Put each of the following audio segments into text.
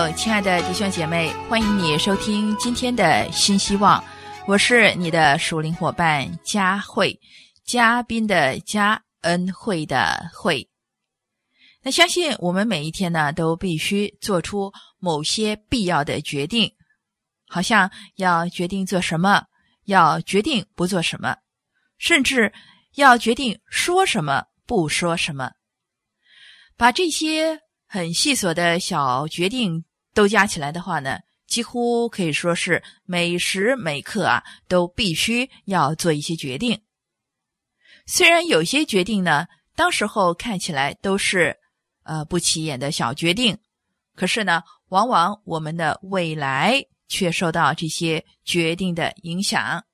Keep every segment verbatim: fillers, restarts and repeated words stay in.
友，亲爱的弟兄姐妹，欢迎你收听今天的新希望，我是你的属灵伙伴嘉慧，嘉宾的嘉，恩惠的惠。那相信我们每一天呢，都必须做出某些必要的决定，好像要决定做什么，要决定不做什么，甚至要决定说什么，不说什么。把这些很细琐的小决定都加起来的话呢，几乎可以说是每时每刻啊，都必须要做一些决定。虽然有些决定呢，当时候看起来都是呃不起眼的小决定，可是呢，往往我们的未来却受到这些决定的影响。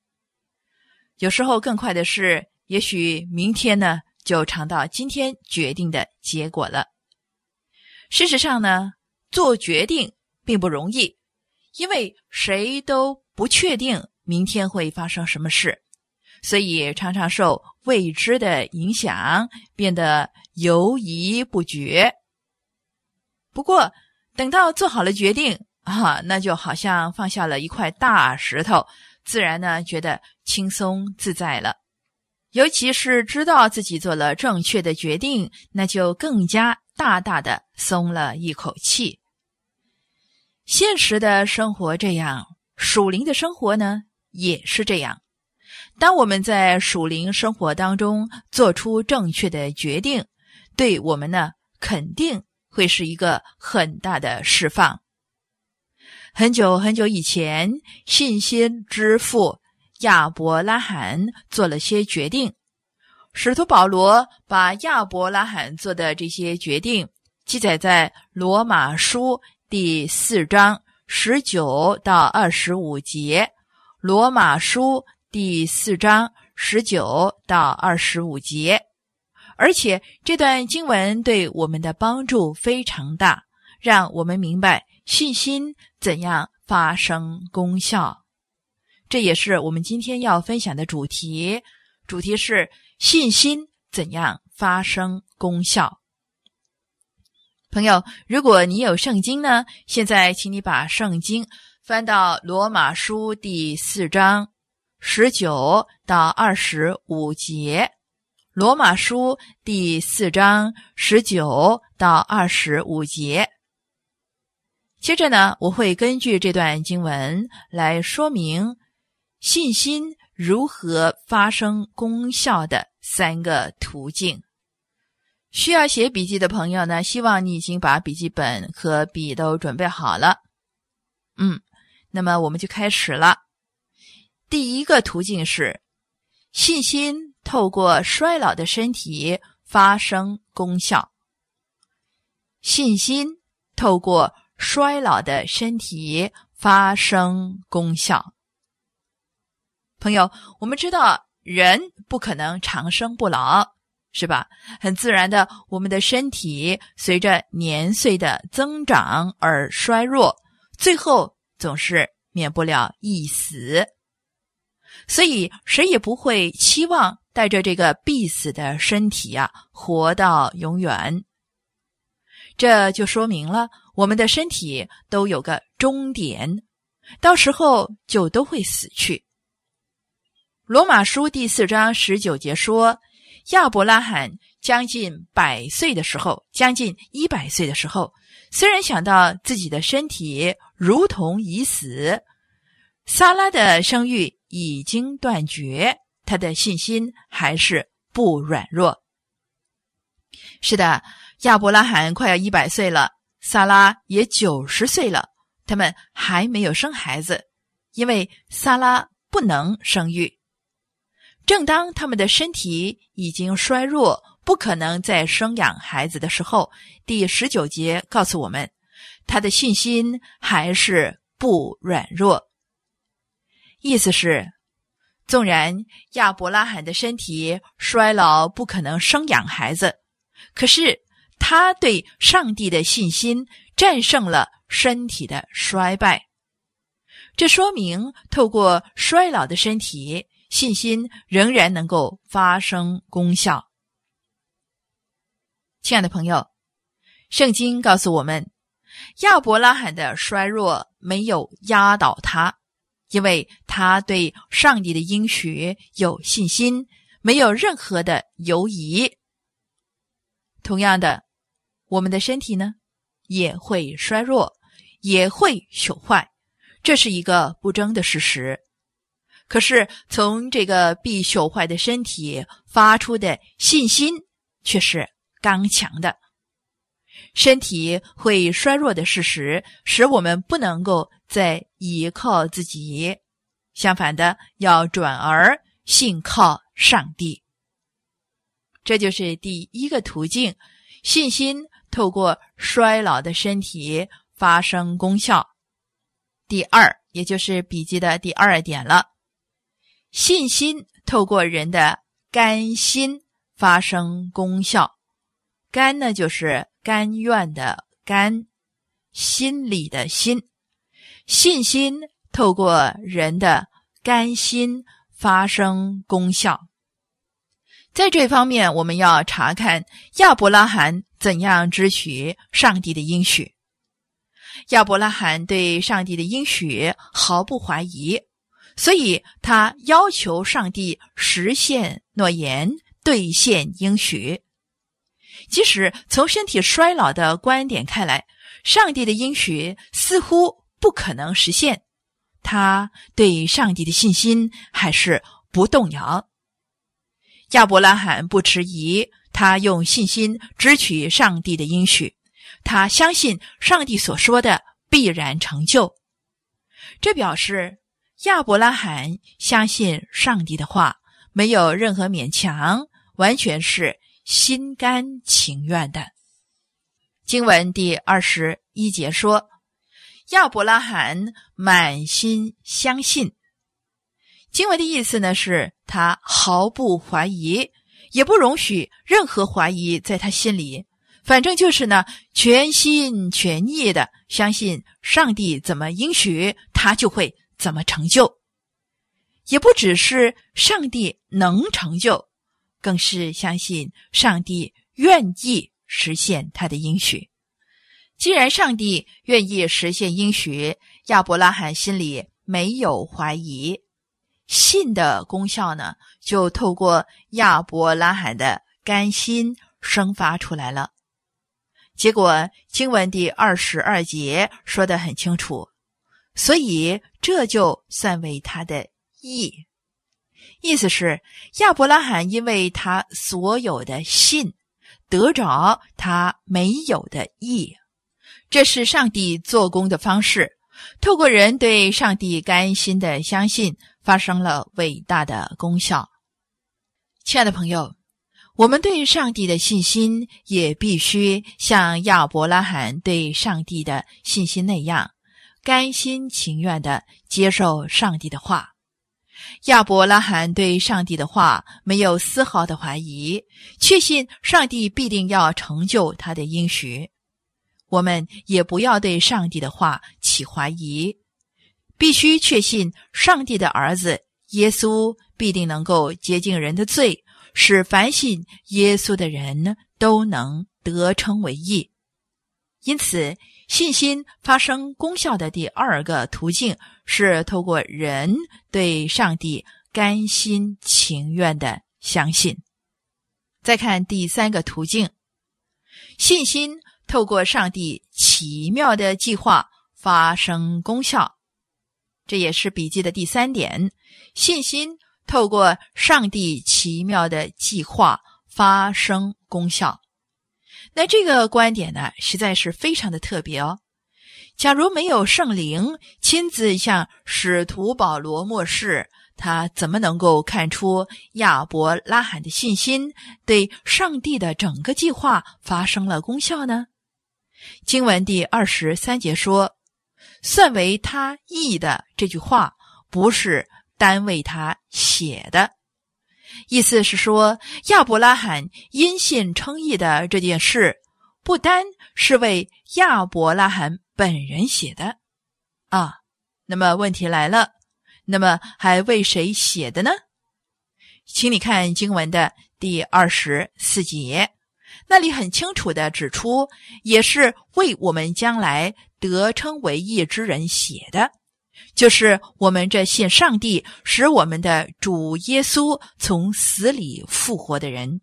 有时候更快的是，也许明天呢，就尝到今天决定的结果了。事实上呢，做决定并不容易，因为谁都不确定明天会发生什么事，所以常常受未知的影响，变得犹疑不决。不过，等到做好了决定啊，那就好像放下了一块大石头，自然呢，觉得轻松自在了。尤其是知道自己做了正确的决定，那就更加大大的松了一口气。现实的生活这样，属灵的生活呢，也是这样。当我们在属灵生活当中做出正确的决定，对我们呢，肯定会是一个很大的释放。很久很久以前，信心之父亚伯拉罕做了些决定，使徒保罗把亚伯拉罕做的这些决定记载在罗马书第四章十九到二十五节，罗马书第四章十九到二十五节。而且这段经文对我们的帮助非常大，让我们明白信心怎样发生功效。这也是我们今天要分享的主题，主题是信心怎样发生功效。朋友，如果你有圣经呢，现在请你把圣经翻到罗马书第四章十九到二十五节，罗马书第四章十九到二十五节。接着呢，我会根据这段经文来说明信心如何发生功效的三个途径。需要写笔记的朋友呢，希望你已经把笔记本和笔都准备好了。嗯，那么我们就开始了。第一个途径是，信心透过衰老的身体发生功效。信心透过衰老的身体发生功效。朋友，我们知道人不可能长生不老，是吧？很自然的，我们的身体随着年岁的增长而衰弱，最后总是免不了一死。所以谁也不会期望带着这个必死的身体啊，活到永远。这就说明了我们的身体都有个终点，到时候就都会死去。罗马书第四章十九节说，亚伯拉罕将近百岁的时候，将近一百岁的时候，虽然想到自己的身体如同已死，撒拉的生育已经断绝，他的信心还是不软弱。是的，亚伯拉罕快要一百岁了，撒拉也九十岁了，他们还没有生孩子，因为撒拉不能生育。正当他们的身体已经衰弱，不可能再生养孩子的时候，第十九节告诉我们，他的信心还是不软弱。意思是，纵然亚伯拉罕的身体衰老，不可能生养孩子，可是他对上帝的信心战胜了身体的衰败。这说明，透过衰老的身体，信心仍然能够发生功效。亲爱的朋友，圣经告诉我们，亚伯拉罕的衰弱没有压倒他，因为他对上帝的应许有信心，没有任何的犹疑。同样的，我们的身体呢，也会衰弱，也会朽坏，这是一个不争的事实。可是从这个必朽坏的身体发出的信心却是刚强的。身体会衰弱的事实使我们不能够再倚靠自己，相反的，要转而信靠上帝。这就是第一个途径，信心透过衰老的身体发生功效。第二，也就是笔记的第二点了，信心透过人的甘心发生功效。甘呢，就是甘愿的甘，心里的心。信心透过人的甘心发生功效。在这方面，我们要查看亚伯拉罕怎样支取上帝的应许。亚伯拉罕对上帝的应许毫不怀疑，所以他要求上帝实现诺言，兑现应许。即使从身体衰老的观点看来，上帝的应许似乎不可能实现，他对上帝的信心还是不动摇。亚伯拉罕不迟疑，他用信心支取上帝的应许，他相信上帝所说的必然成就。这表示亚伯拉罕相信上帝的话，没有任何勉强，完全是心甘情愿的。经文第二十一节说，亚伯拉罕满心相信。经文的意思呢，是他毫不怀疑，也不容许任何怀疑在他心里，反正就是呢，全心全意的相信上帝怎么应许，他就会怎么成就。也不只是上帝能成就，更是相信上帝愿意实现他的应许。既然上帝愿意实现应许，亚伯拉罕心里没有怀疑。信的功效呢，就透过亚伯拉罕的甘心生发出来了。结果经文第二十二节说得很清楚，所以这就算为他的义。意思是亚伯拉罕因为他所有的信得着他没有的义。这是上帝做工的方式，透过人对上帝甘心的相信发生了伟大的功效。亲爱的朋友，我们对上帝的信心也必须像亚伯拉罕对上帝的信心那样，甘心情愿地接受上帝的话。亚伯拉罕对上帝的话没有丝毫的怀疑，确信上帝必定要成就他的应许。我们也不要对上帝的话起怀疑，必须确信上帝的儿子耶稣必定能够洁净人的罪，使凡信耶稣的人都能得称为义。因此，信心发生功效的第二个途径是透过人对上帝甘心情愿的相信。再看第三个途径，信心透过上帝奇妙的计划发生功效。这也是笔记的第三点，信心透过上帝奇妙的计划发生功效。那这个观点呢，实在是非常的特别哦。假如没有圣灵亲自向使徒保罗默示，他怎么能够看出亚伯拉罕的信心对上帝的整个计划发生了功效呢？经文第二十三节说，算为他义的这句话不是单为他写的，意思是说亚伯拉罕因信称义的这件事不单是为亚伯拉罕本人写的啊。那么问题来了，那么还为谁写的呢？请你看经文的第二十四节，那里很清楚地指出，也是为我们将来得称为义之人写的，就是我们这信上帝使我们的主耶稣从死里复活的人。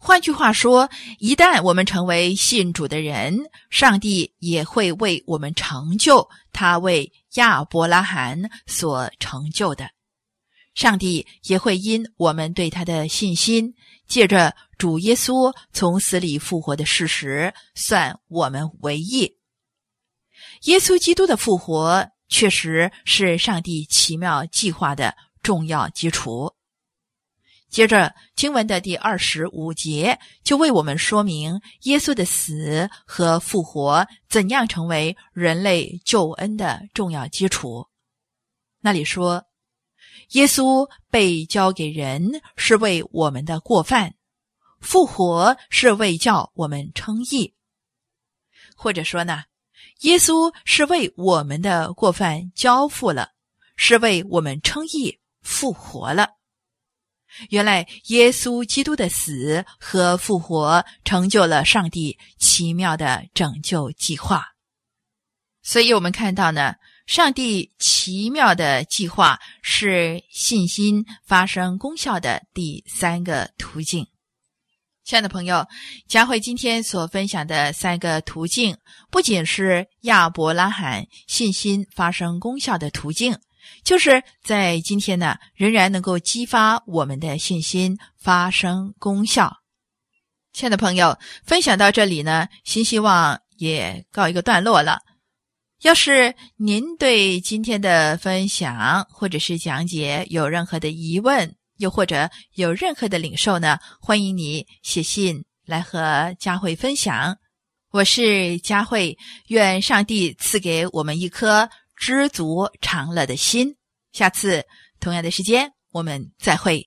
换句话说，一旦我们成为信主的人，上帝也会为我们成就他为亚伯拉罕所成就的。上帝也会因我们对他的信心，借着主耶稣从死里复活的事实，算我们为义。耶稣基督的复活确实是上帝奇妙计划的重要基础。接着经文的第二十五节就为我们说明耶稣的死和复活怎样成为人类救恩的重要基础。那里说，耶稣被交给人是为我们的过犯，复活是为叫我们称义。或者说呢，耶稣是为我们的过犯交付了，是为我们称义复活了。原来耶稣基督的死和复活成就了上帝奇妙的拯救计划。所以我们看到呢，上帝奇妙的计划是信心发生功效的第三个途径。亲爱的朋友，佳慧今天所分享的三个途径，不仅是亚伯拉罕信心发生功效的途径，就是在今天呢，仍然能够激发我们的信心发生功效。亲爱的朋友，分享到这里呢，新希望也告一个段落了。要是您对今天的分享或者是讲解有任何的疑问，又或者有任何的领受呢，欢迎你写信来和佳慧分享。我是佳慧，愿上帝赐给我们一颗知足常乐的心。下次同样的时间，我们再会。